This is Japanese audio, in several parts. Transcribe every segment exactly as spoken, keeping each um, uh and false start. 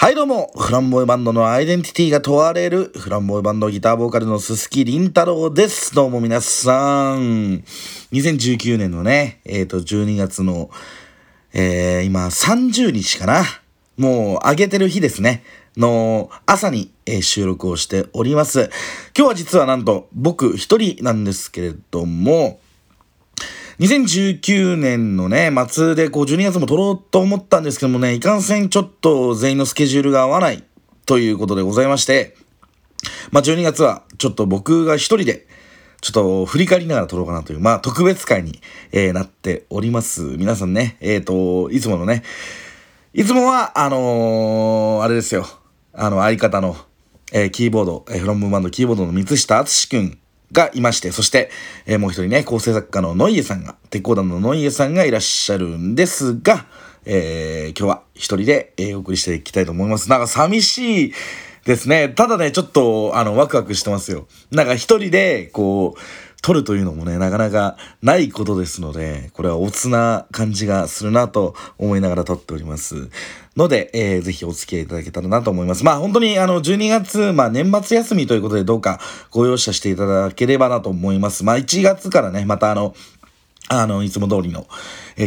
はいどうも、フランボイバンドのアイデンティティが問われるフランボイバンドギターボーカルの鈴木凛太郎です。どうも皆さん、にせんじゅうきゅうねんのね、えっとじゅうにがつの、えー、今さんじゅうにちかな、もう上げてる日ですねの朝に、えー、収録をしております。今日は実はなんと僕一人なんですけれども、にせんじゅうきゅうねんのね、末でこうじゅうにがつも撮ろうと思ったんですけどもね、いかんせんちょっと全員のスケジュールが合わないということでございまして、まあじゅうにがつはちょっと僕が一人でちょっと振り返りながら撮ろうかなという、まあ特別会に、えー、なっております。皆さんね、えっと、いつものね、いつもはあのー、あれですよ、あの相方の、えー、キーボード、えー、フランボイバンドキーボードの三下敦くんがいまして、そして、えー、もう一人ね、構成作家のノイエさんが、鉄工団のノイエさんがいらっしゃるんですが、えー、今日は一人で、えー、お送りしていきたいと思います。なんか寂しいですね。ただね、ちょっと、あの、ワクワクしてますよ。なんか一人で、こう、撮るというのもね、なかなかないことですので、これはおつな感じがするなと思いながら撮っております。ので、えー、ぜひお付き合いいただけたらなと思います。まあ本当にあのじゅうにがつ、まあ年末休みということでどうかご容赦していただければなと思います。まあいちがつからね、またあの、あの、いつも通りの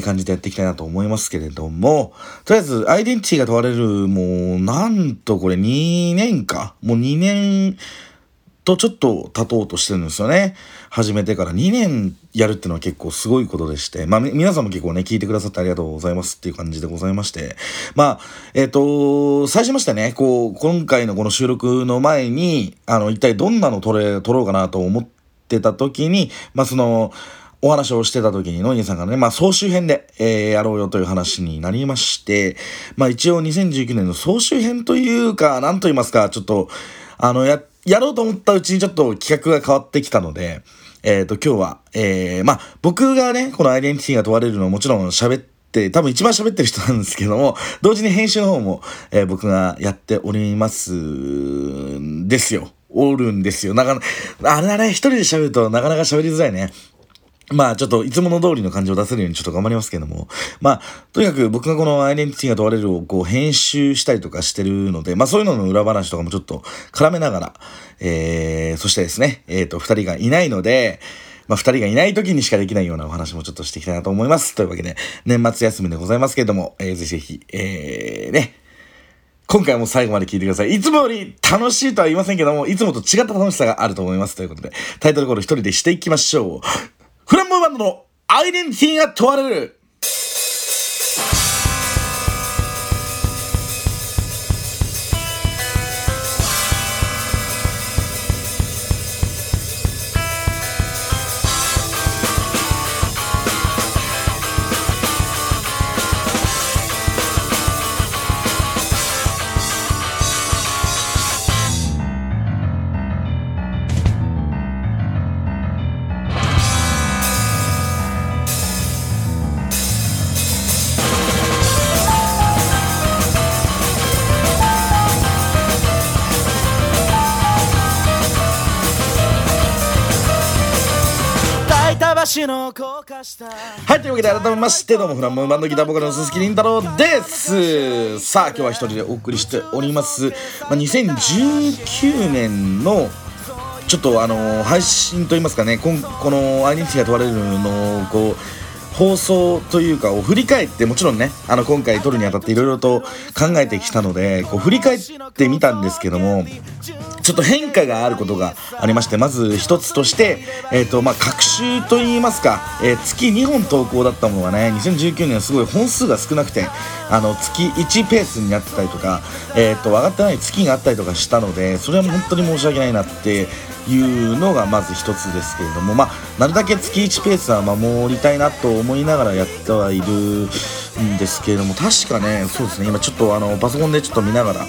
感じでやっていきたいなと思いますけれども、とりあえずアイデンティティが問われる、もうなんとこれにねんか、もうにねん、とちょっと経とうとしてるんですよね。始めてからにねんやるっていうのは結構すごいことでして、まあ皆さんも結構ね、聞いてくださってありがとうございますっていう感じでございまして、まあ、えっと、最初ましてね、こう、今回のこの収録の前に、あの、一体どんなの撮れ、撮ろうかなと思ってた時に、まあその、お話をしてた時に、ノイエさんがね、まあ総集編で、えー、やろうよという話になりまして、まあ一応にせんじゅうきゅうねんの総集編というか、なんと言いますか、ちょっと、あの、やって、やろうと思ったうちにちょっと企画が変わってきたので、えっと、今日は、えー、まあ、僕がね、このアイデンティティが問われるのはもちろん喋って、多分一番喋ってる人なんですけども、同時に編集の方も、えー、僕がやっております、ですよ。おるんですよ。なかなか、あれあれ一人で喋るとなかなか喋りづらいね。まあちょっといつもの通りの感じを出せるようにちょっと頑張りますけども。まあとにかく僕がこのアイデンティティが問われるをこう編集したりとかしてるので、まあそういうのの裏話とかもちょっと絡めながら、えー、そしてですね、えっと二人がいないので、まあ二人がいない時にしかできないようなお話もちょっとしていきたいなと思います。というわけで、年末休みでございますけれども、えー、ぜひぜひ、えー、ね。今回も最後まで聞いてください。いつもより楽しいとは言いませんけども、いつもと違った楽しさがあると思います。ということで、タイトルコール一人でしていきましょう。フランボイバンドのアイデンティティが問われる。はい、というわけで改めましてどうもフランボイバンドギターボーカルの鈴木凛太郎です。さあ今日は一人でお送りしております、まあ、にせんじゅうきゅうねんのちょっとあのー、配信といいますかね、 こ, このアイデンティティが問われるのをこう放送というかを振り返って、もちろんね、あの今回撮るにあたっていろいろと考えてきたのでこう振り返ってみたんですけども、ちょっと変化があることがありまして、まず一つとして、えーとまあ、隔週といいますか、えー、月にほん投稿だったものがね、にせんじゅうきゅうねんはすごい本数が少なくて、あの月いちペースになってたりとか、えーと上がってない月があったりとかしたので、それはもう本当に申し訳ないなっていうのがまず一つですけれども、まあ、なるだけ月いちペースは守りたいなと思いながらやってはいるんですけれども、確かね、そうですね、今ちょっとあのパソコンでちょっと見ながら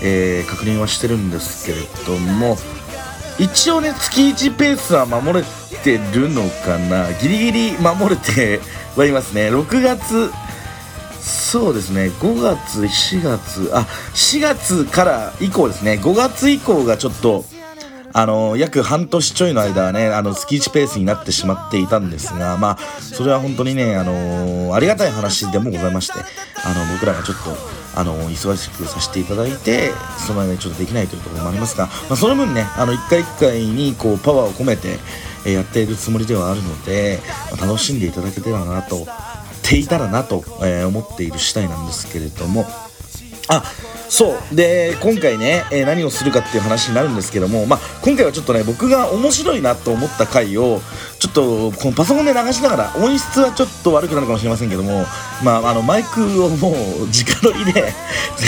えー、確認はしてるんですけれども、一応ね月いちペースは守れてるのかな、ギリギリ守れてはいますね。ろくがつ、そうですね、ごがつ、しがつ、あ、しがつから以降ですね、ごがつ以降がちょっとあの約半年ちょいの間はね、あの月いちペースになってしまっていたんですが、まあそれは本当にね、あのありがたい話でもございまして、あの僕らがちょっとあの忙しくさせていただいて、その間にちょっとできないというところもありますが、まあ、その分ね、あの一回一回にこうパワーを込めてやっているつもりではあるので、まあ、楽しんでいただけたらなとていたらなと思っている次第なんですけれども、あ、そうで今回ね、えー、何をするかっていう話になるんですけども、まあ、今回はちょっとね、僕が面白いなと思った回をちょっとこのパソコンで流しながら、音質はちょっと悪くなるかもしれませんけども、まあ、あのマイクをもう直撮りで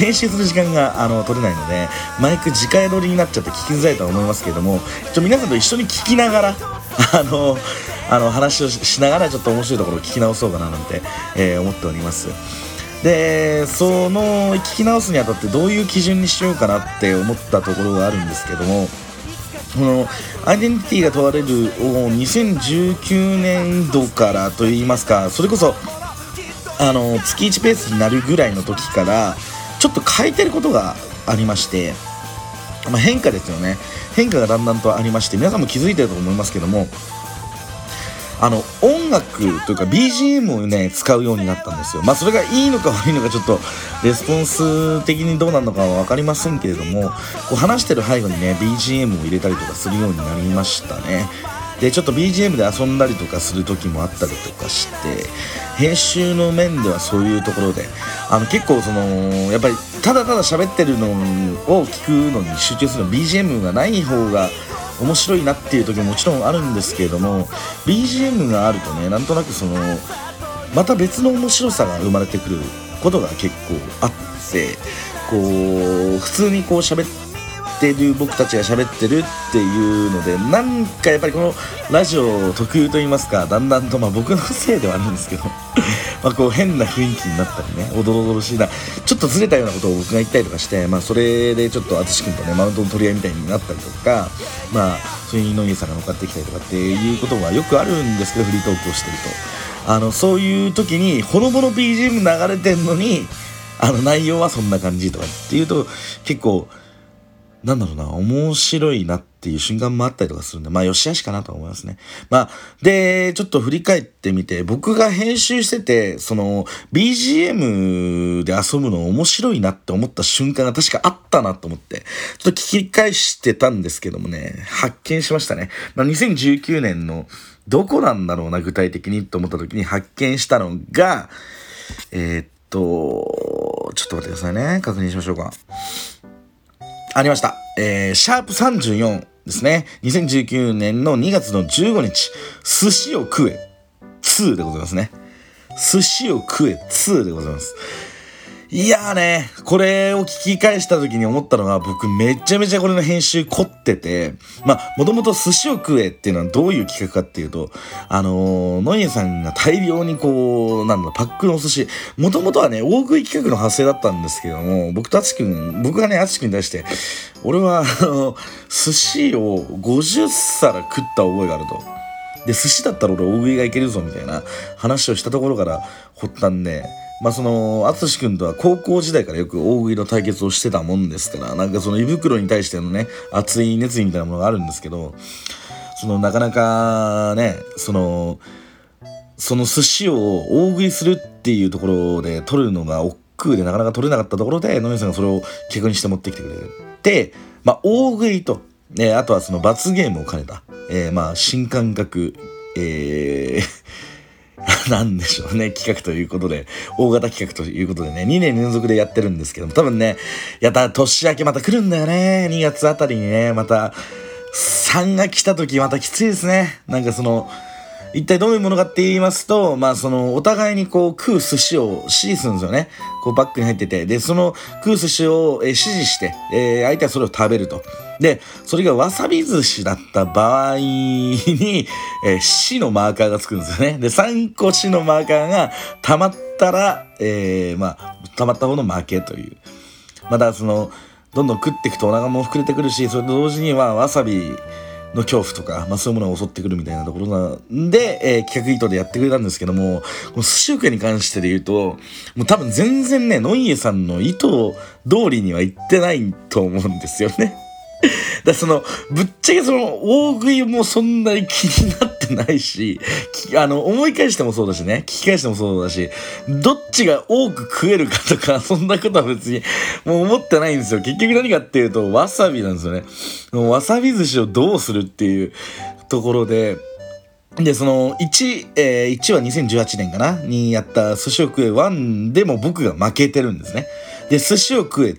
練習する時間があの取れないので、マイク直撮りになっちゃって聞きづらいとは思いますけども、ちょ皆さんと一緒に聞きながらあのあの話をしながら、ちょっと面白いところを聞き直そうかななんて、えー、思っております。で、その聞き直すにあたってどういう基準にしようかなって思ったところがあるんですけども、このアイデンティティが問われるにせんじゅうきゅうねんどからといいますか、それこそあの月いちペースになるぐらいの時からちょっと変えてることがありまして、まあ、変化ですよね。変化がだんだんとありまして、皆さんも気づいてると思いますけども、あの音楽というか ビージーエム をね使うようになったんですよ。まあそれがいいのか悪いのか、ちょっとレスポンス的にどうなのかは分かりませんけれども、こう話してる背後にね ビージーエム を入れたりとかするようになりましたね。で、ちょっと ビージーエム で遊んだりとかする時もあったりとかして、編集の面ではそういうところであの結構そのやっぱりただただ喋ってるのを聞くのに集中するの ビージーエム がない方が面白いなっていう時ももちろんあるんですけれども、 ビージーエム があるとね、なんとなくそのまた別の面白さが生まれてくることが結構あって、こう普通にこう喋ってる、僕たちが喋ってるっていうので、なんかやっぱりこのラジオ特有と言いますか、だんだんと、まあ僕のせいではあるんですけどまあこう変な雰囲気になったりね、おどろおどろしいな、ちょっとずれたようなことを僕が言ったりとかして、まあ、それでちょっと淳君とねマウントの取り合いみたいになったりとか、まあそういう井上さんが乗っかってきたりとかっていうことはよくあるんですけど、フリートークをしてるとあのそういう時にほのぼの ビージーエム 流れてんのに、あの内容はそんな感じとかっていうと、結構なんだろうな、面白いなっていう瞬間もあったりとかするんで、まあよしあしかなと思いますね。まあでちょっと振り返ってみて、僕が編集しててその ビージーエム で遊ぶの面白いなって思った瞬間が確かあったなと思って、ちょっと聞き返してたんですけどもね、発見しましたね。まあ、にせんじゅうきゅうねんのどこなんだろうな具体的にと思った時に発見したのが、えー、っとちょっと待ってくださいね、確認しましょうか。ありました、えー、シャープさんじゅうよんですね。にせんじゅうきゅうねんのにがつのじゅうごにち、寿司を食えにでございますね。寿司を食えにでございます。いやーね、これを聞き返した時に思ったのが、僕めちゃめちゃこれの編集凝ってて、まあもともと寿司を食えっていうのはどういう企画かっていうと、あのー、ノイエさんが大量にこうなんだパックのお寿司、もともとはね大食い企画の発生だったんですけども、僕とあつくん、僕がねあつくんに対して、俺はあの寿司をごじゅっさら食った覚えがあると。で寿司だったら俺大食いがいけるぞみたいな話をしたところから発端で、まあその淳君とは高校時代からよく大食いの対決をしてたもんですから、なんかその胃袋に対してのね熱い熱意みたいなものがあるんですけど、そのなかなかねそのその寿司を大食いするっていうところで取るのが億劫でなかなか取れなかったところで、野宮さんがそれを客にして持ってきてくれて、まあ大食いと、えー、あとはその罰ゲームを兼ねた、えー、まあ新感覚、えー、なんでしょうね、企画ということで、大型企画ということでね、にねんれんぞくでやってるんですけども、多分ね、やった年明けまた来るんだよね、にがつあたりにね、またさんが来た時またきついですね。なんかその一体どういうものかって言いますと、まあそのお互いにこう食う寿司を指示するんですよね。こうバッグに入ってて、でその食う寿司を指示して、えー、相手はそれを食べると。でそれがわさび寿司だった場合に、えー、死のマーカーがつくんですよね。でさんこ死のマーカーがたまったら、えー、まあたまった方の負けという。またそのどんどん食っていくとお腹も膨れてくるし、それと同時にはわさびの恐怖とか、まあ、そういうものが襲ってくるみたいなところなんで、えー、企画意図でやってくれたんですけども、この寿司受けに関してで言うと、もう多分全然ねノイエさんの意図通りにはいってないと思うんですよねだそのぶっちゃけその大食いもそんなに気になってないし、あの思い返してもそうだしね、聞き返してもそうだし、どっちが多く食えるかとかそんなことは別にもう思ってないんですよ。結局何かっていうとわさびなんですよね。わさび寿司をどうするっていうところで、でその いち,、えー、いちはにせんじゅうはちねんかなにやった寿司を食えいちでも僕が負けてるんですね。で寿司を食えに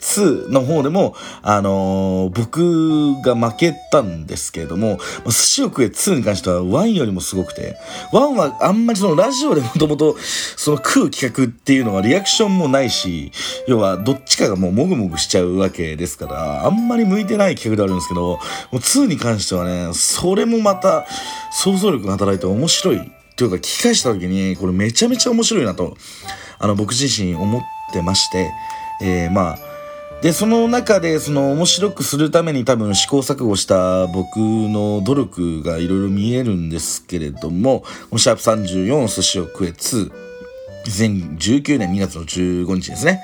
の方でもあのー、僕が負けたんですけれども、寿司を食えにに関してはいちよりもすごくて、いちはあんまりそのラジオでもともとその食う企画っていうのはリアクションもないし、要はどっちかがもうもぐもぐしちゃうわけですから、あんまり向いてない企画であるんですけど、もうにに関してはね、それもまた想像力が働いて面白いというか、聞き返した時にこれめちゃめちゃ面白いなとあの僕自身思ってまして、えー、まあでその中でその面白くするために多分試行錯誤した僕の努力がいろいろ見えるんですけれども、シャープさんじゅうよん寿司を食えに、にせんじゅうきゅうねんにがつのじゅうごにちですね。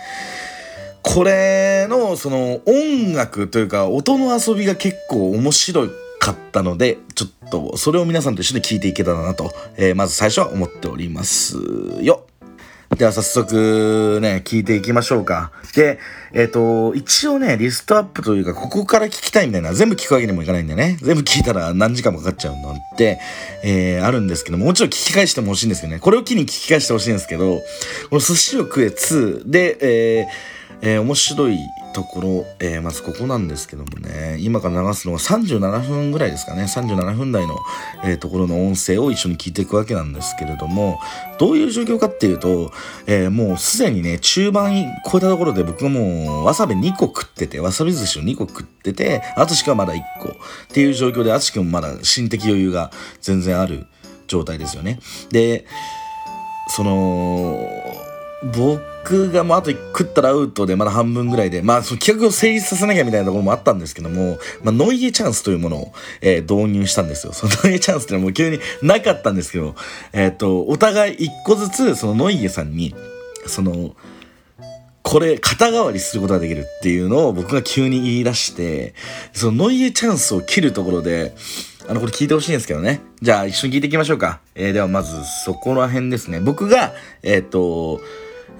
これのその音楽というか音の遊びが結構面白かったので、ちょっとそれを皆さんと一緒に聞いていけたらなと、えー、まず最初は思っておりますよ。では早速ね、聞いていきましょうか。で、えっと、一応ね、リストアップというか、ここから聞きたいみたいな、全部聞くわけにもいかないんでね、全部聞いたら何時間もかかっちゃうのって、えー、あるんですけども、もちろん聞き返してもほしいんですけどね、これを機に聞き返してほしいんですけど、この寿司を食えにで、えーえー、面白いところ、えー、まずここなんですけどもね、今から流すのはさんじゅうななふんぐらいですかね、さんじゅうななふん台の、えー、ところの音声を一緒に聞いていくわけなんですけれども、どういう状況かっていうと、えー、もうすでにね、中盤超えたところで僕がもうわさびにこ食ってて、わさび寿司をにこ食ってて、あとしかまだいっこっていう状況で、あとしかもまだ心的余裕が全然ある状態ですよね。で、その僕がもうあと食ったらアウトでまだ半分ぐらいで、まあその企画を成立させなきゃみたいなところもあったんですけども、まあ、ノイエチャンスというものを、えー、導入したんですよ。そのノイエチャンスっていうのはもう急になかったんですけど、えっとお互いいっこずつそのノイエさんにそのこれ肩代わりすることができるっていうのを僕が急に言い出して、そのノイエチャンスを切るところで、あのこれ聞いてほしいんですけどね、じゃあ一緒に聞いていきましょうか。えー、ではまずそこら辺ですね。僕がえっと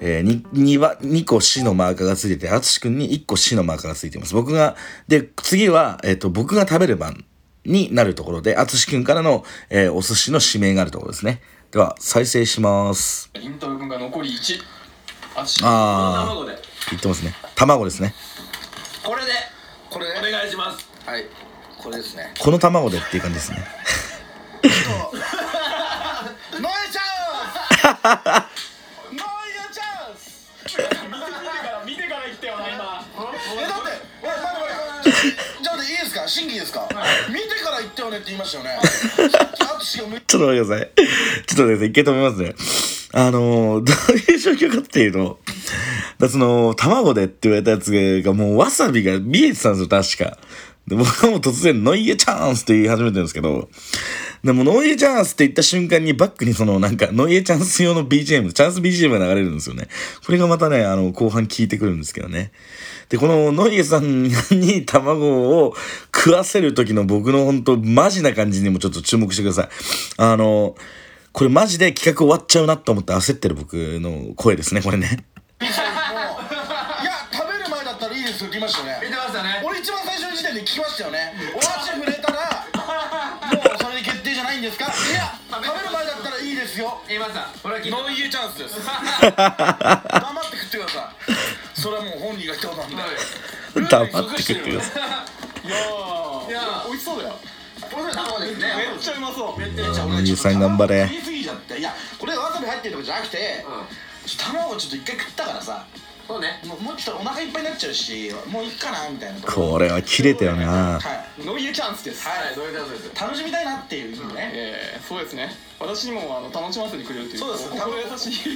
えー、に, に, はにこ C のマーカーがついてて、あつしくんにいっこ C のマーカーがついています。僕がで次は、えー、と僕が食べる番になるところで、あつしくんからの、えー、お寿司の指名があるところですね。では再生します。イントロ君が残りいち、あつしくん卵で言ってますね。卵ですね。これでこれお願いします。はい、これですね。この卵でっていう感じですね。ノエちゃん審議ですか、はい、見てから言ってよねって言いましたよね。ちょっと待ってください。ちょっとですね、一回止めますね。あのー、どういう状況かっていうと、だその、卵でって言われたやつが、もうわさびが見えてたんですよ、確か。で、僕はもう突然、ノイエチャンスって言い始めてるんですけど、でもノイエチャンスって言った瞬間にバックにそのなんかノイエチャンス用の ビージーエム、チャンス ビージーエム が流れるんですよね。これがまたね、あの後半聞いてくるんですけどね。で、このノイエさんに卵を食わせる時の僕のほんとマジな感じにもちょっと注目してください。あの、これマジで企画終わっちゃうなと思って焦ってる僕の声ですね、これね。いや、食べる前だったらいいですよって言いましたよね。言ってましたね。俺一番最初の時点で聞きましたよね。お箸触れたらい, い, ですか。いや、食べる前だったらいいですよ。え、まさん、これはノイエチャンスです。黙って食ってください。それはもう本人が言ったことなんで。黙って食ってください。いやー、いやー、美味しそうだよ。これ卵ですね。めっちゃうまそう。めっちゃうまそう。ノイエさん頑張れ。食いすぎちゃって、いや、これわさび入ってるとかじゃなくて、うん、ちょっと卵ちょっと一回食ったからさ。そうね。もうもうちょっとお腹いっぱいになっちゃうし、もういっかなみたいな。これは切れたよな。はい。ノイエチャンスです。はい。ノイエチャンスです。楽しみたいなっていうね。うん、ええー、そうですね。私にもあの楽しませてくれるという。そうです。心優しい。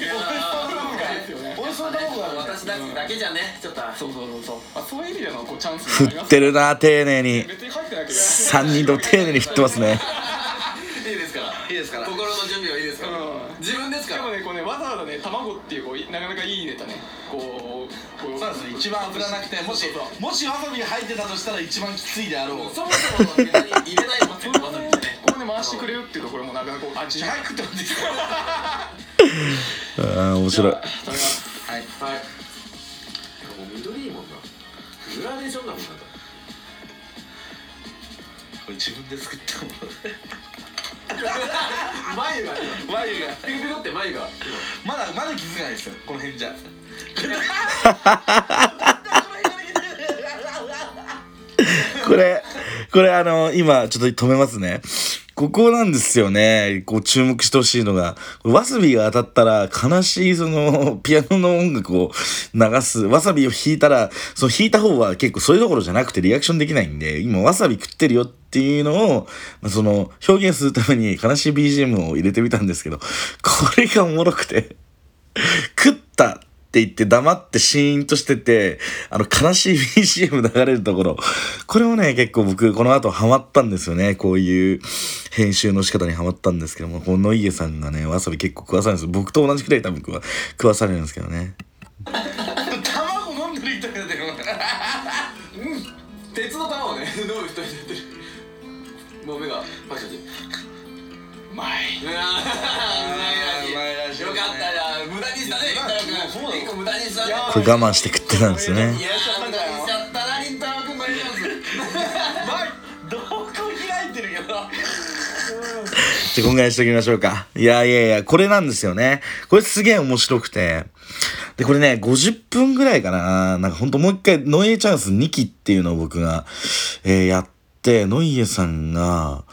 おいしそうな卵が私だけじゃね、ちょっと。そうそうそうそう。まあそういう意味でのこうチャンス。振ってるな、丁寧に。別に入ってなければ。三人と丁寧に振ってますね。いいですから。いいですから。心の準備はいいですから、うん、自分ですから。でもね、こうね、わざわざね、卵っていうこうなかなかいいネタね、こう、こうそうですね、一番危なくて、もしもしわさび入ってたとしたら一番きついであろう。そもそも入れないもんね、わさびってね。ここで回してくれるっていうところもなかなかこう、あ、自白ってことですから。あー、面白い。はいはい。もう緑いもんな。グラデーションだもんなと。これ自分で作ったもの。眉が眉がピクピクって眉がまだまだ気づかないですよ、この辺じゃ。これこれあの今ちょっと止めますね。ここなんですよね。こう注目してほしいのが、わさびが当たったら悲しいそのピアノの音楽を流す。わさびを弾いたら、その弾いた方は結構それどころじゃなくてリアクションできないんで、今わさび食ってるよっていうのを、その表現するために悲しい ビージーエム を入れてみたんですけど、これがおもろくて、食ったって言って黙ってシーンとしてて、あの悲しい ビージーエム 流れるところ、これもね結構僕この後ハマったんですよね。こういう編集の仕方にハマったんですけども、このノイエさんがねわさび結構食わされるんです。僕と同じくらい多分食わ、食わされるんですけどね。卵飲んでる人やでも鉄の卵ね飲む人やで、もう目がパシャリ。うまい。うまいらしい。よかったじゃん。無駄にしたね。一個無駄にしたね。これ我慢して食ってたんですよね。やっちゃったな、りんたろうくんのリズム。どこ開いてるけど。じゃあ今回にしておきましょうか。いやいやいや、これなんですよね。これすげえ面白くて。で、これね、ごじゅっぷんぐらいかな。なんかほんともう一回、ノイエチャンスにきっていうのを僕が、えー、やって、ノイエさんが、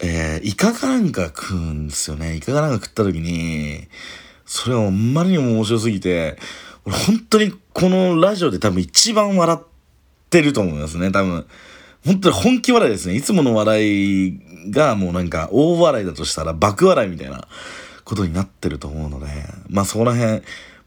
えー、イカかなんか食うんですよね。イカかなんか食った時に、それはあんまりにも面白すぎて、俺本当にこのラジオで多分一番笑ってると思いますね。多分本当に本気笑いですね。いつもの笑いがもうなんか大笑いだとしたら爆笑いみたいなことになってると思うので、まあそこら辺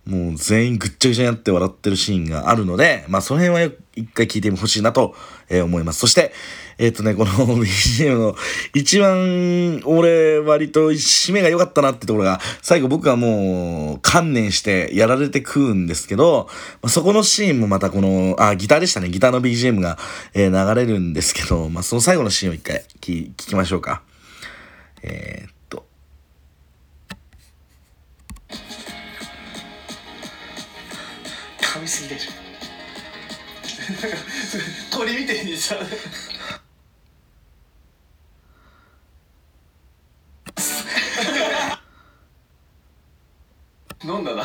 もう全員ぐっちゃぐちゃになって笑ってるシーンがあるので、まあその辺は一回聞いてほしいなと思います。そして、えっとね、この ビージーエム の一番俺割と締めが良かったなってところが、最後僕はもう観念してやられて食うんですけど、そこのシーンもまたこの、あ、ギターでしたね。ギターの ビージーエム が流れるんですけど、まあその最後のシーンを一回聞きましょうか。えー噛みすぎでしょ。なんか鳥みたいにさ飲んだな。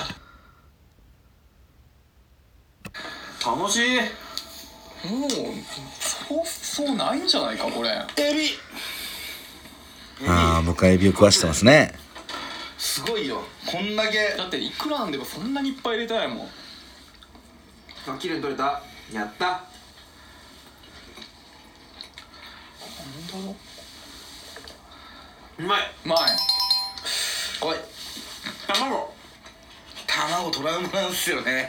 楽しい。もうそうそうないんじゃないかこれ。エビ。ああ、僕はエビを食わしてますね。すごいよ。こんだけ。だっていくらなんでもそんなにいっぱい入れたいもん。綺麗に取れた。やった。なんだろう。うまい。うまい。おい。卵。卵トラウマなんですよね。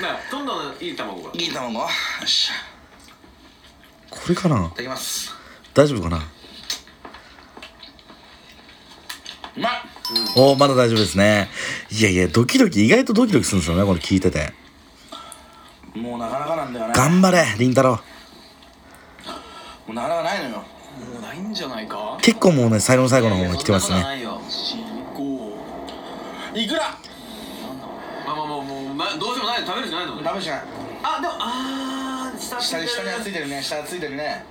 な、どんどんいい卵が。いい卵。よっしゃ。これかな。いただきます。大丈夫かな。うまい。うん、おお、まだ大丈夫ですね。いやいや、ドキドキ、意外とドキドキするんですよね、これ聞いてて。もうなかなかなんだよね。頑張れ、りんたろう。もうなかなかないのよ。もうないんじゃないか。結構もうね、最後の最後の方に来てますね。いくら。まあまあまあもう、ま、どうしようもない、食べるじゃないの。食べるじゃない。あ、でもああ、下下に下についてるね、下ついてるね。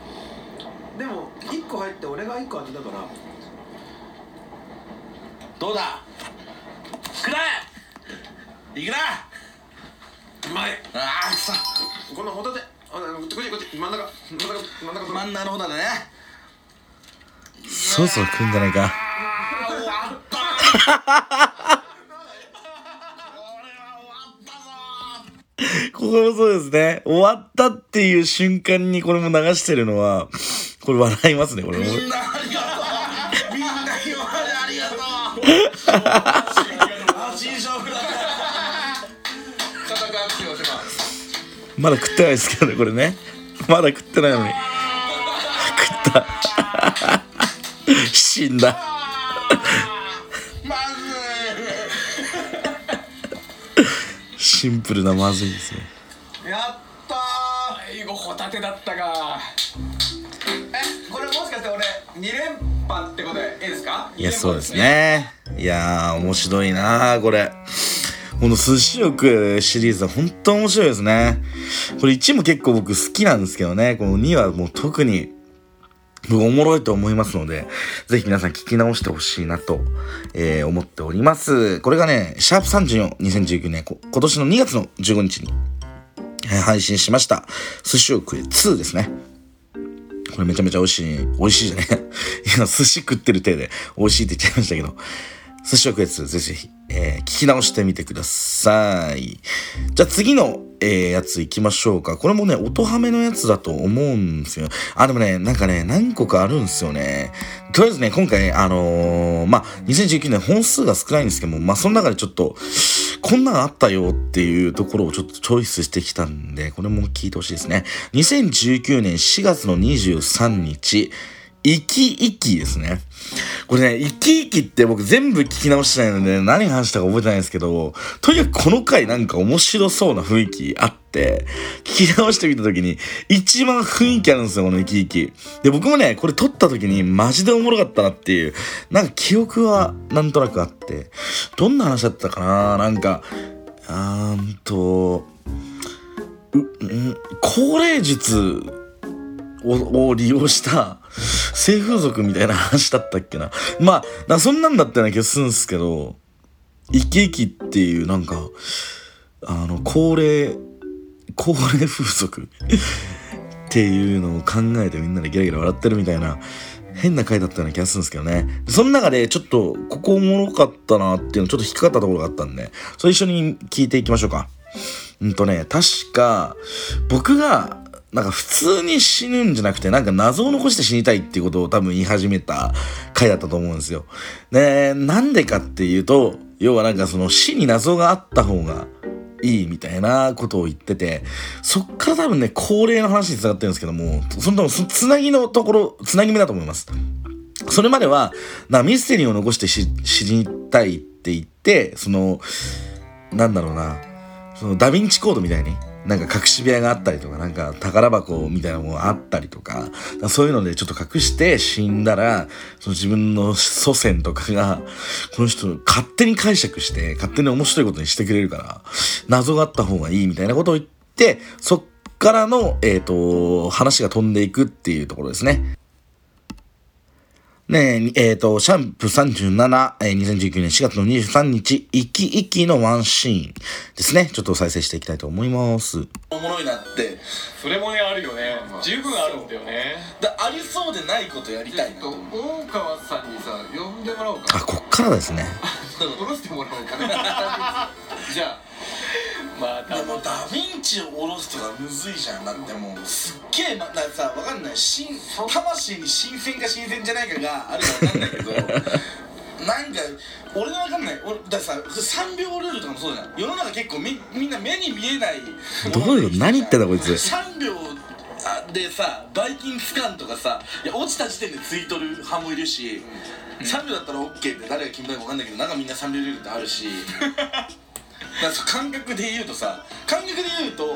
でも一個入って俺が一個当てたから。どうだ。くらえ。いくら。うまい。あーくそ、このホタテ、あ、こっちこっち、真ん中真ん中真ん中真ん中のホタテね。そろそろ来るんじゃないか。あー、終わったこれは終わったぞ。これもそうですね、終わったっていう瞬間にこれも流してるのは、これ笑いますね。これみんなありがとうみんな今までありがとうまだ食ってないですけどね、これね。まだ食ってないのに。食った。死んだ。シンプルなまずいですね。やったー、英語ホタテだったか。え、これもしかして俺にれんぱってことでいいですか？いや、そうですね。いやー、面白いなーこれ。この寿司を食うシリーズは本当面白いですね。これいちも結構僕好きなんですけどね、このにはもう特に僕おもろいと思いますので、ぜひ皆さん聞き直してほしいなと、えー、思っております。これがね、シャープさんじゅうよん、にせんじゅうきゅうねん、こ今年のにがつのじゅうごにちに配信しました。寿司を食えにですね。これめちゃめちゃ美味しい、美味しいじゃねえ。今寿司食ってる手で美味しいって言っちゃいましたけど。寿司を食えに、ぜひぜひ、えー、聞き直してみてください。じゃあ次の、えー、やついきましょうか。これもね、音ハメのやつだと思うんですよ。あ、でもね、なんかね、何個かあるんですよね。とりあえずね、今回、あのー、まあ、にせんじゅうきゅうねん本数が少ないんですけども、まあ、その中でちょっと、こんなのあったよっていうところをちょっとチョイスしてきたんで、これも聞いてほしいですね。にせんじゅうきゅうねんしがつのにじゅうさんにち、生き生きですね。これね、生き生きって僕全部聞き直してないので何話したか覚えてないんですけど、とにかくこの回なんか面白そうな雰囲気あって、聞き直してみた時に一番雰囲気あるんですよ、この生き生き。で、僕もね、これ撮った時にマジでおもろかったなっていう、なんか記憶はなんとなくあって、どんな話だったかな、なんか、あーんと、う、ん、高齢術を、を利用した、性風俗みたいな話だったっけな。まあ、そんなんだったような気がするんですけど、生き生きっていうなんか、あの、高齢、高齢風俗っていうのを考えてみんなでゲラゲラ笑ってるみたいな、変な回だったような気がするんですけどね。その中でちょっと、ここおもろかったなっていうのちょっと引っかかったところがあったんで、それ一緒に聞いていきましょうか。うんとね、確か、僕が、なんか普通に死ぬんじゃなくて、なんか謎を残して死にたいっていうことを多分言い始めた回だったと思うんですよ。で、なんでかっていうと、要はなんかその死に謎があった方がいいみたいなことを言ってて、そっから多分ね、恒例の話に繋がってるんですけども、その多分そのつなぎのところ、つなぎ目だと思います。それまでは、なんかミステリーを残して死にたいって言って、その、なんだろうな、そのダヴィンチコードみたいに、なんか隠し部屋があったりとか、なんか宝箱みたいなものがあったりとか、そういうのでちょっと隠して死んだら、その自分の祖先とかが、この人を勝手に解釈して、勝手に面白いことにしてくれるから、謎があった方がいいみたいなことを言って、そっからの、えっと、話が飛んでいくっていうところですね。ねえ、えっと、シャンプさんじゅうなな、えー、にせんじゅうきゅうねんしがつのにじゅうさんにち、生き生きのワンシーンですね。ちょっと再生していきたいと思います。おもろいなって。それもね、あるよね。まあ、十分あるんだよね。だありそうでないことやりたいなと。大川さんにさ、呼んでもらおうか。あ、こっからですね。おろしてもらおうかな。じゃあ。まあ、でもダヴィンチを下ろすとかむずいじゃん。だってもうすっげえなんかさ、わかんない、魂に新鮮か新鮮じゃないかがあるかわかんないけどなんか俺のわかんない、俺だからさ、さんびょうルールとかもそうじゃん。世の中結構 み, みんな目に見えない、どういうこと、何言ってんだこいつ。さんびょうでさ、バイキンつかんとかさ、いや落ちた時点でついとる派もいるし、うん、さんびょうだったら OK って誰が決めたかわかんないけど、なんかみんなさんびょうルールってあるしだから感覚で言うとさ、感覚で言うと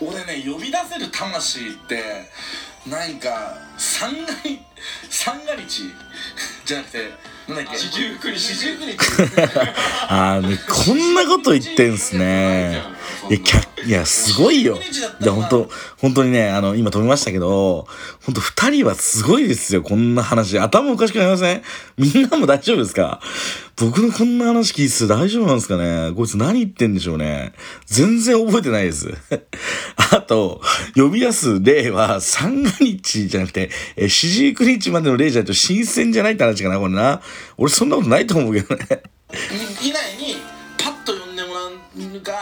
俺ね、呼び出せる魂ってなんか三が日三が日じゃなくて、なんだっけ、四十九日四十九日あー、ね、こんなこと言ってんすね。いや、いやすごいよ。いや本当本当にね、あの今飛びましたけど、本当二人はすごいですよ。こんな話頭おかしくなりません？みんなも大丈夫ですか？僕のこんな話聞いて大丈夫なんですかね。こいつ何言ってんでしょうね。全然覚えてないです。あと、呼び出す例は三が日じゃなくて、四十九日までの例じゃないと新鮮じゃないって話かな、これな。俺そんなことないと思うけどね。以内にパッと呼んでもらうか、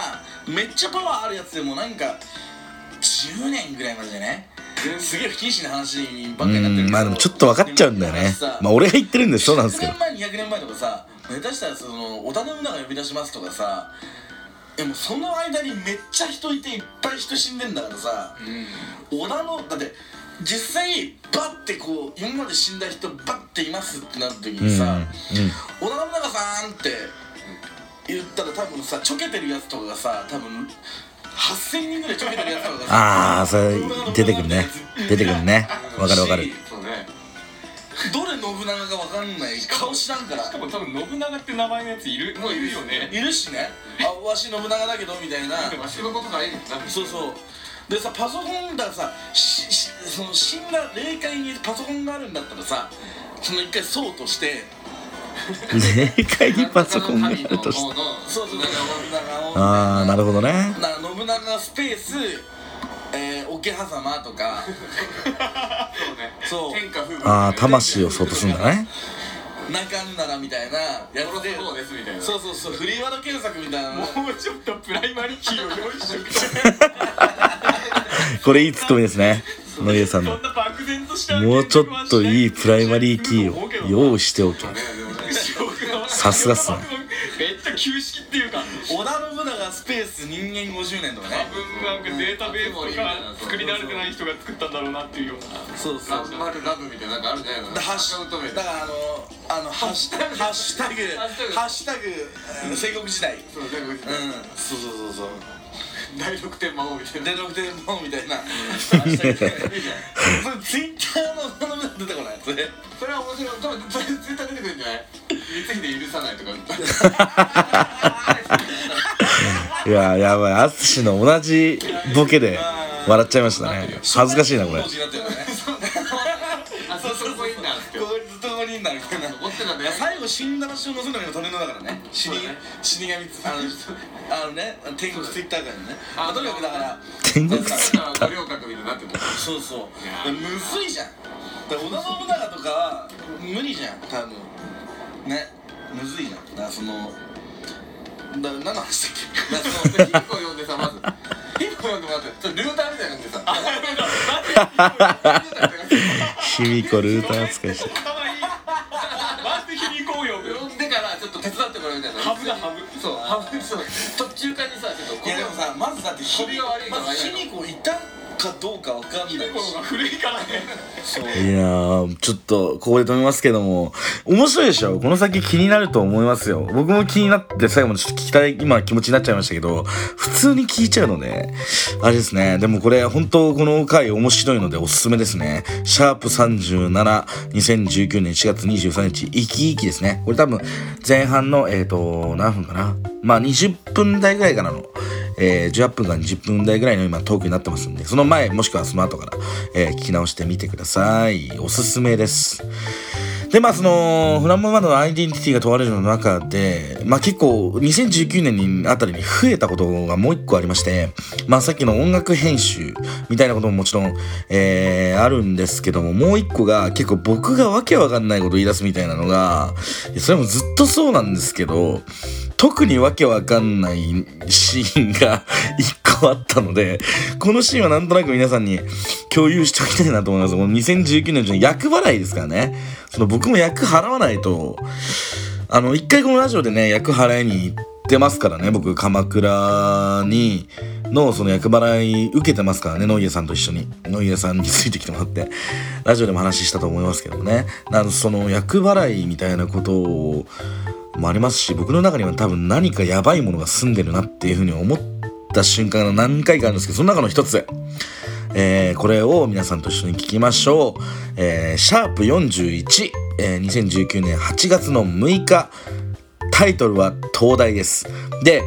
めっちゃパワーあるやつでもなんか、じゅうねんぐらいまでじゃね。すげえ不謹慎な話ばっかりになってるけど、まあでもちょっと分かっちゃうんだよね。まあ俺が言ってるんでそうなんですけど。ひゃくねんまえにひゃくねんまえとかさ、下手したらその織田信長呼び出しますとかさ、でもその間にめっちゃ人いていっぱい人死んでんだからさ、うん、織田のだって実際バッてこう今まで死んだ人バッていますってなった時にさ、織田信長さんって言ったら多分さちょけてるやつとかがさ多分はっせんにんぐらいちょけてるやつとかがさああそれ出てくるね出てくるねわかるわかる。どれ信長がわかんない顔知らんからしかも多分信長って名前のやついるもういるよねいるしねあわし信長だけどみたいなわしのことからいいんだそうそうでさパソコンださししその死んだ霊界にパソコンがあるんだったらさその一回そうとして霊界にパソコンがあるとしてそうそうだから信長をああなるほどねだから信長スペース桶狭間とかそうねそう天下風雲ああ魂をそうとするんだね中んならみたいなやつでそうですみたいなそうそうそうフリーワード検索みたいなもうちょっとプライマリキーを用意しておくとこれいいツッコミですねのりえさんのもうちょっといいプライマリーキーを用意しておけさすがっすねめっちゃ旧式っていうか織田信長スペース人間ごじゅうねんとかね多分なんかデータベースとか作り慣れてない人が作ったんだろうなっていうようなそうそうそう頑張るラブみたいななんかあるじゃないのだからあのハッシュタグハッシュタグハッシュタグ戦国時代そう戦国時代うんそうそうそうそう第六天魔王みたいな第六天魔王みたいなハッシュタグみたいなツイッターのものが出てこないそれそれは面白い多分それツイッター出てくるんじゃない光秀許さないとかいややばいアツシの同じボケで笑っちゃいましたね恥ずかしいなこれ最後死んだ場所を載せるのがトレンドだからね死神あのね天国ツイッターからねあとにかくだから天国ツイッターそうそうむずいじゃん織田信長とかは無理じゃん多分ね、むずいな。だからその、だ何の話だっけ？だからその、ヒップを読んでさ、まずヒップを読んでもらって、ルーターみたいな感じでさヒミコルーター扱いしてまずヒミコを読む読んでから、ちょっと手伝ってもらうみたいなハブだ、ハブそう、ハブそう途中間にさ、ちょっといやでもさ、まずだってヒミコまずヒミコいたかどうかわかんないし古いからねいやーちょっとここで止めますけども面白いでしょこの先気になると思いますよ僕も気になって最後までちょっと聞きたい今気持ちになっちゃいましたけど普通に聞いちゃうのであれですねでもこれ本当この回面白いのでおすすめですねシャープさんじゅうなな にせんじゅうきゅうねんしがつにじゅうさんにち生き生きですねこれ多分前半のえっと何分かなまあにじゅっぷん台ぐらいからのえー、じゅうはっぷんからにじゅっぷん台ぐらいの今トークになってますんでその前もしくはその後から、えー、聞き直してみてくださいおすすめですでまあそのフラムワードのアイデンティティが問われるの中でまあ結構にせんじゅうきゅうねんにあたりに増えたことがもう一個ありましてまあさっきの音楽編集みたいなことももちろん、えー、あるんですけどももう一個が結構僕がわけわかんないことを言い出すみたいなのがそれもずっとそうなんですけど特にわけわかんないシーンが一個あったのでこのシーンはなんとなく皆さんに共有しておきたいなと思います。このにせんじゅうきゅうねんの役払いですからねその僕も役払わないとあの一回このラジオでね役払いに行ってますからね僕鎌倉にのその役払い受けてますからね野家さんと一緒に野家さんについてきてもらってラジオでも話したと思いますけどねあのその役払いみたいなことをもありますし僕の中には多分何かやばいものが住んでるなっていうふうに思った瞬間が何回かあるんですけどその中の一つ、えー、これを皆さんと一緒に聞きましょう、えー、シャープよんじゅういち、えー、にせんじゅうきゅうねんはちがつのむいかタイトルは灯台です。で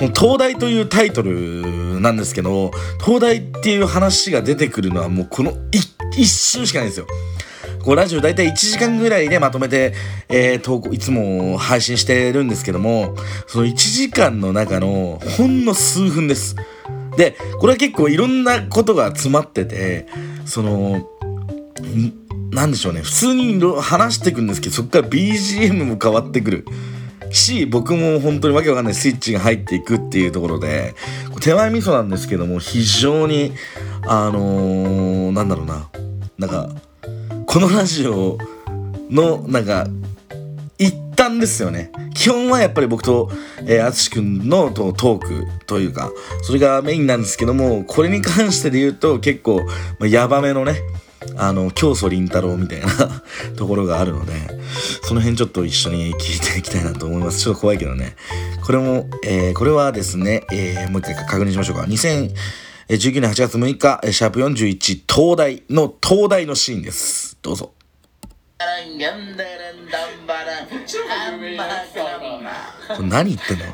この灯台というタイトルなんですけど灯台っていう話が出てくるのはもうこの一瞬しかないんですよ。こうラジオ大体いちじかんぐらいでまとめて、えー、投稿いつも配信してるんですけどもそのいちじかんの中のほんの数分です。でこれは結構いろんなことが詰まっててそのなんでしょうね普通に話していくんですけどそっから ビージーエム も変わってくるし僕も本当にわけわかんないスイッチが入っていくっていうところで手前味噌なんですけども非常にあのー、なんだろうななんかこのラジオのなんか一旦ですよね。基本はやっぱり僕と淳君のトークというかそれがメインなんですけども、これに関してで言うと結構ヤバめのねあの教祖林太郎みたいなところがあるので、その辺ちょっと一緒に聞いていきたいなと思います。ちょっと怖いけどね。これも、えー、これはですね、えー、もう一回確認しましょうか。にせんじゅうきゅうねんはちがつむいか、シャープよんじゅういち、東大の東大のシーンです。どうぞ。これ何言ってんの？こ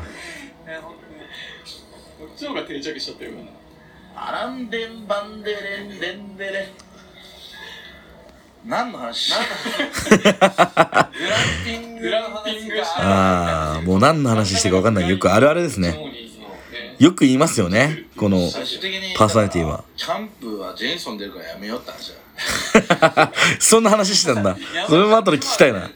っちの方が定着しちゃったよな。アランデンバンデレンデンデレン。何の話？グランピングの話がああ、もう何の話してか分かんない。よくあるあるですね。よく言いますよね。このパーソナリティは。キャンプはジェイソン出るからやめようって話だ。そんな話してたんだ。それも後で聞きたいな。キャン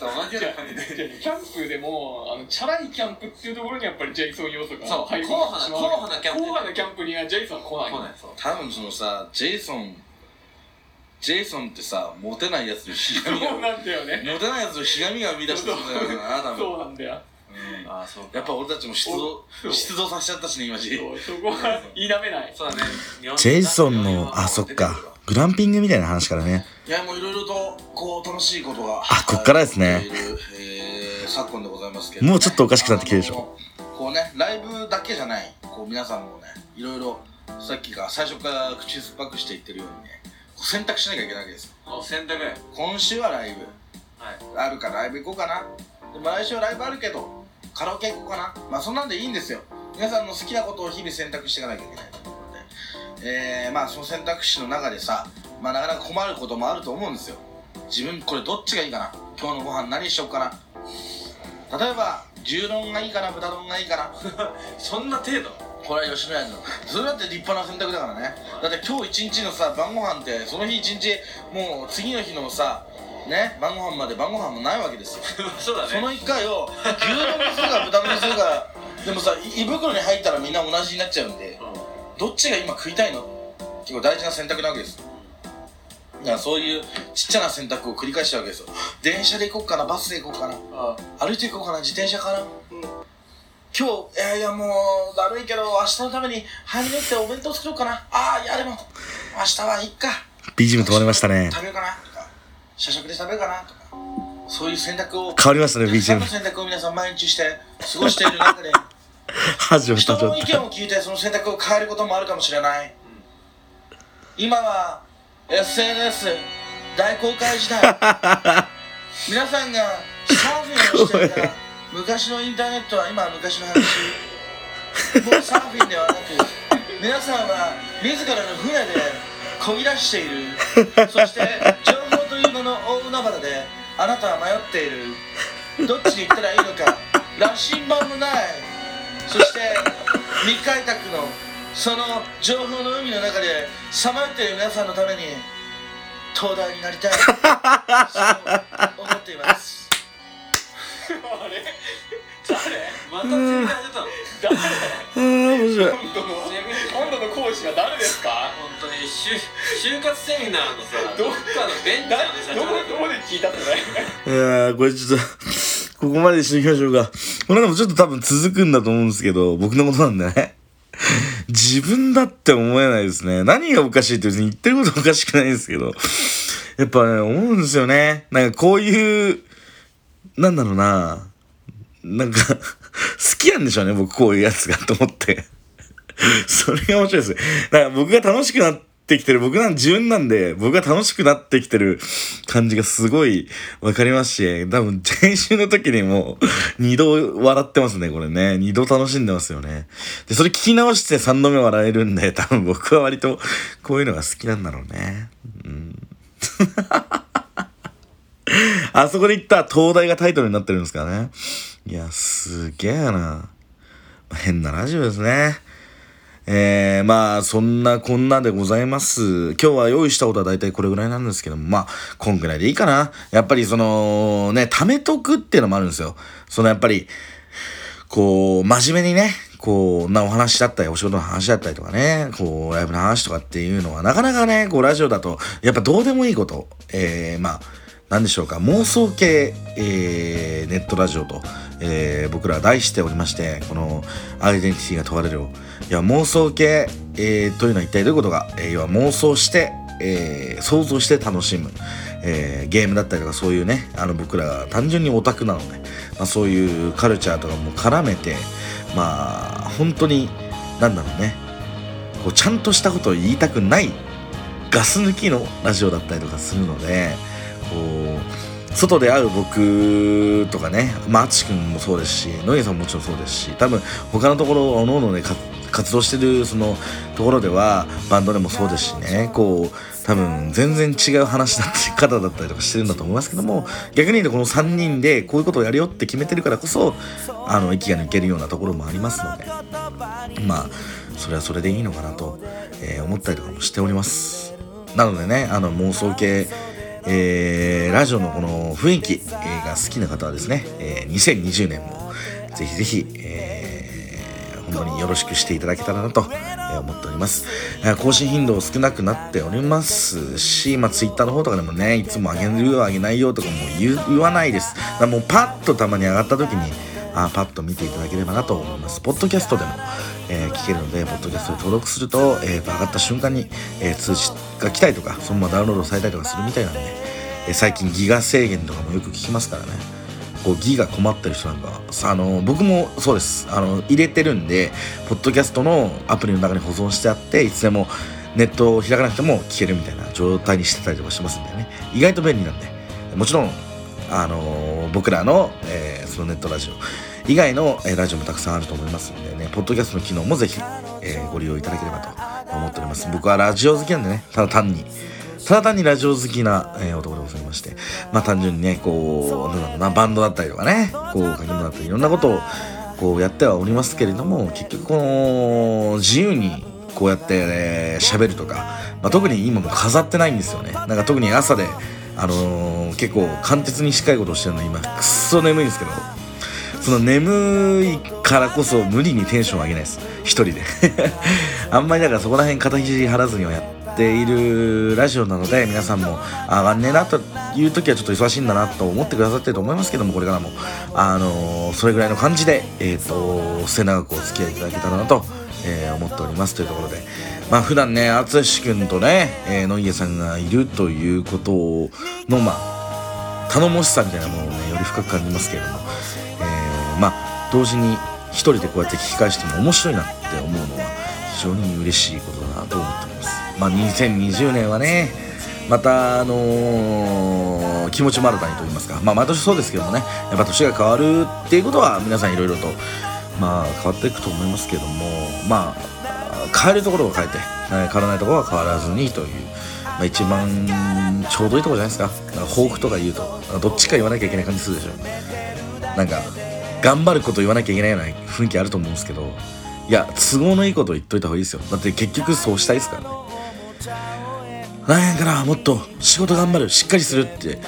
プでもあのチャラいキャンプっていうところにやっぱりジェイソン要素が入ってしまう。そう、硬派なキャンプ。硬派なキャンプにはジェイソンは来ない。来ない。多分そのさ、ジェイソンジェイソンってさ、モテないやつのひがみをそうなんだよね。モテないやつのひがみが生み出してるんだよな、多分。そうなんだよ。うん、ああそうやっぱ俺たちも出動出動させちゃったしね、今時。そう、そこは否めない。そうだね。ジェイソンのあ、そっか。グランピングみたいな話からね。いやもういろいろとこう楽しいことが。あ、こっからですね。えー、昨今でございますけど、ね。もうちょっとおかしくなってきてるでしょ。こうね、ライブだけじゃない。こう皆さんもね、いろいろさっきが最初から口酸っぱくして言ってるようにね。選択しなきゃいけないわけですよ。選択。今週はライブ、はい、あるからライブ行こうかな。でも来週はライブあるけどカラオケ行こうかな。まあそんなんでいいんですよ。皆さんの好きなことを日々選択していかなきゃいけないと思うので、えー、まあその選択肢の中でさ、まあなかなか困ることもあると思うんですよ。自分これどっちがいいかな。今日のご飯何しようかな。例えば牛丼がいいかな、豚丼がいいかな。そんな程度。これは吉野家のそれだって立派な選択だからね。だって今日一日のさ晩ご飯ってその日一日もう次の日のさね晩ご飯まで晩ご飯もないわけですよ。そうだね。その一回を牛丼にするか豚丼にするかでもさ胃袋に入ったらみんな同じになっちゃうんで、うん、どっちが今食いたいの結構大事な選択なわけです。だからそういうちっちゃな選択を繰り返しちゃうわけですよ。電車で行こうかな、バスで行こうかな、うん、歩いて行こうかな、自転車かな、うん今日、いやいやもうだるいけど明日のために張り出してお弁当作ろうかな。ああいやでも明日はいっか。ビージーエム 止まりましたね。食べようかなとか、社食で食べようかなとか、そういう選択を変わりましたね ビージーエム。の選択を皆さん毎日して過ごしている中で、人の意見を聞いてその選択を変えることもあるかもしれない。今は エスエヌエス 大公開時代。皆さんがサーフィンをしていた。昔のインターネットは今は昔の話。もうサーフィンではなく、皆さんは自らの船で漕ぎ出している。そして情報という名の大海原であなたは迷っている。どっちに行ったらいいのか、羅針盤もない。そして未開拓のその情報の海の中でさまよっている皆さんのために東大になりたい。そう思っています。あれ誰また全然出たの誰面白い。今度の講師は誰ですか。本当に就活セミナーのさどっかのベンチャーの社長だどこで聞いたんだよ。いやこれちょっとここまでしていきましょうか。これでもちょっと多分続くんだと思うんですけど、僕のことなんだね。自分だって思えないですね。何がおかしいって別に言ってることおかしくないんですけど、やっぱね思うんですよね。なんかこういうなんだろうな、なんか好きなんでしょうね、僕こういうやつがと思ってそれが面白いです。なんか僕が楽しくなってきてる、僕なん自分なんで僕が楽しくなってきてる感じがすごいわかりますし、多分練習の時にも二度笑ってますねこれね。二度楽しんでますよね。でそれ聞き直して三度目笑えるんで、多分僕は割とこういうのが好きなんだろうね。うんあそこで言った東大がタイトルになってるんですからね。いやすげえな、変なラジオですね。えー、まあそんなこんなでございます。今日は用意したことは大体これぐらいなんですけども、まあこんぐらいでいいかな。やっぱりそのね貯めとくっていうのもあるんですよ。そのやっぱりこう真面目にねこうなお話だったりお仕事の話だったりとかね、こうライブの話とかっていうのはなかなかねこうラジオだとやっぱどうでもいいこと、えー、まあ何でしょうか、妄想系、えー、ネットラジオと、えー、僕らは題しておりまして、このアイデンティティが問われる、いや妄想系、えー、というのは一体どういうことか、えー、要は妄想して、えー、想像して楽しむ、えー、ゲームだったりとか、そういうね、あの僕らは単純にオタクなので、まあ、そういうカルチャーとかも絡めて、まあ本当になんだろうね、こうちゃんとしたことを言いたくないガス抜きのラジオだったりとかするので、こう外で会う僕とかね、まあ、あつし君もそうですし、のげさんももちろんそうですし、多分他のところおのおので活動してるそのところでは、バンドでもそうですしね、こう多分全然違う話だったり方だったりとかしてるんだと思いますけども、逆にこのさんにんでこういうことをやるよって決めてるからこそ、あの息が抜けるようなところもありますので、まあそれはそれでいいのかなと、えー、思ったりとかもしております。なのでね、あの妄想系、えー、ラジオのこの雰囲気、えー、が好きな方はですね、えー、にせんにじゅうねんもぜひぜひ、えー、本当によろしくしていただけたらなと、えー、思っております。更新頻度少なくなっておりますし、まあ、Twitter の方とかでもね、いつも上げるよ上げないよとかも 言, 言わないです。だからもうパッとたまに上がった時にあパッと見ていただければなと思います。ポッドキャストでも、えー、聞けるので、ポッドキャストで登録すると、えー、上がった瞬間に、えー、通知が来たりとか、そのままダウンロードされたりとかするみたいなんで、えー、最近ギガ制限とかもよく聞きますからね。こうギガ困ってる人なんかさ、あの僕もそうです。あの入れてるんで、ポッドキャストのアプリの中に保存してあって、いつでもネットを開かなくても聞けるみたいな状態にしてたりとかしてますんでね、意外と便利なんで、もちろんあの僕らの、えー、そのネットラジオ以外の、えー、ラジオもたくさんあると思いますのでね、ポッドキャストの機能もぜひ、えー、ご利用いただければと思っております。僕はラジオ好きなんでね、ただ単にただ単にラジオ好きな、えー、男でございまして、まあ単純にね、こうなんだろうな、バンドだったりとかね、こう書き物だったり、いろんなことをこうやってはおりますけれども、結局この自由にこうやって喋、ね、るとか、まあ、特に今も飾ってないんですよね。なんか特に朝であのー、結構簡潔に近いことをしてるので、今くっそ眠いんですけど、その眠いからこそ無理にテンション上げないです、一人であんまりだからそこら辺肩肘張らずにはやっているラジオなので、皆さんも上がんねえなという時はちょっと忙しいんだなと思ってくださってると思いますけども、これからもあのー、それぐらいの感じで、えーと末永くお付き合いいただけたらなと、えー、思っておりますというところで、まあ普段ね、あつし君とね、えー、野家さんがいるということの、まあ頼もしさみたいなものをね、より深く感じますけれども、えー、まあ同時に一人でこうやって聞き返しても面白いなって思うのは非常に嬉しいことだなと思っております。まあにせんにじゅうねんはね、またあのー、気持ちも新たにと言いますか、まあ毎年そうですけどもね、やっぱ年が変わるっていうことは皆さんいろいろとまあ変わっていくと思いますけども、まあ変えるところは変えて、変わらないところは変わらずにという、まあ、一番ちょうどいいところじゃないですか。なんか抱負とか言うとどっちか言わなきゃいけない感じするでしょ。なんか頑張ること言わなきゃいけないような雰囲気あると思うんですけど、いや都合のいいこと言っといた方がいいですよ。だって結局そうしたいですからね。来年からもっと仕事頑張る、しっかりするって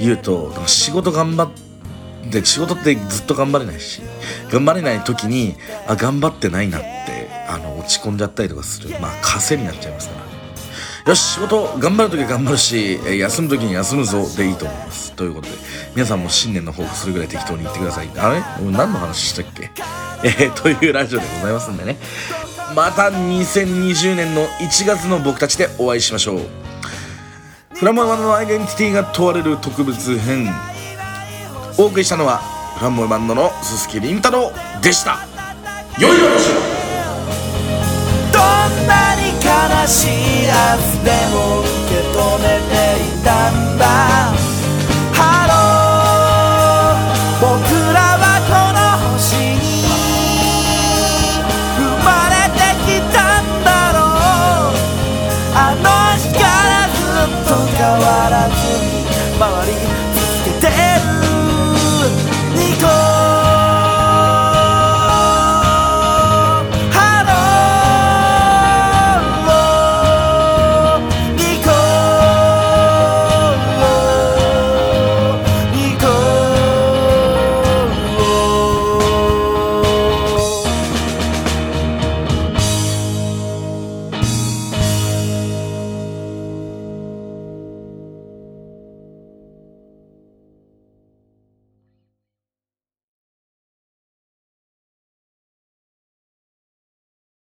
言うと、仕事頑張ってで仕事ってずっと頑張れないし、頑張れない時にあ頑張ってないなってあの落ち込んじゃったりとかする、まあ稼になっちゃいますから、よし仕事頑張る時は頑張るし、休む時に休むぞでいいと思いますということで、皆さんも新年の抱負するぐらい適当に言ってください。あれ何の話したっけ、えー、というラジオでございますんでね、またにせんにじゅうねんのいちがつの僕たちでお会いしましょう。フラモマンのアイデンティティが問われる特別編、お送りしたのはフランボイバンドの鈴木凛太郎でした。良いお年を。どんなに悲しい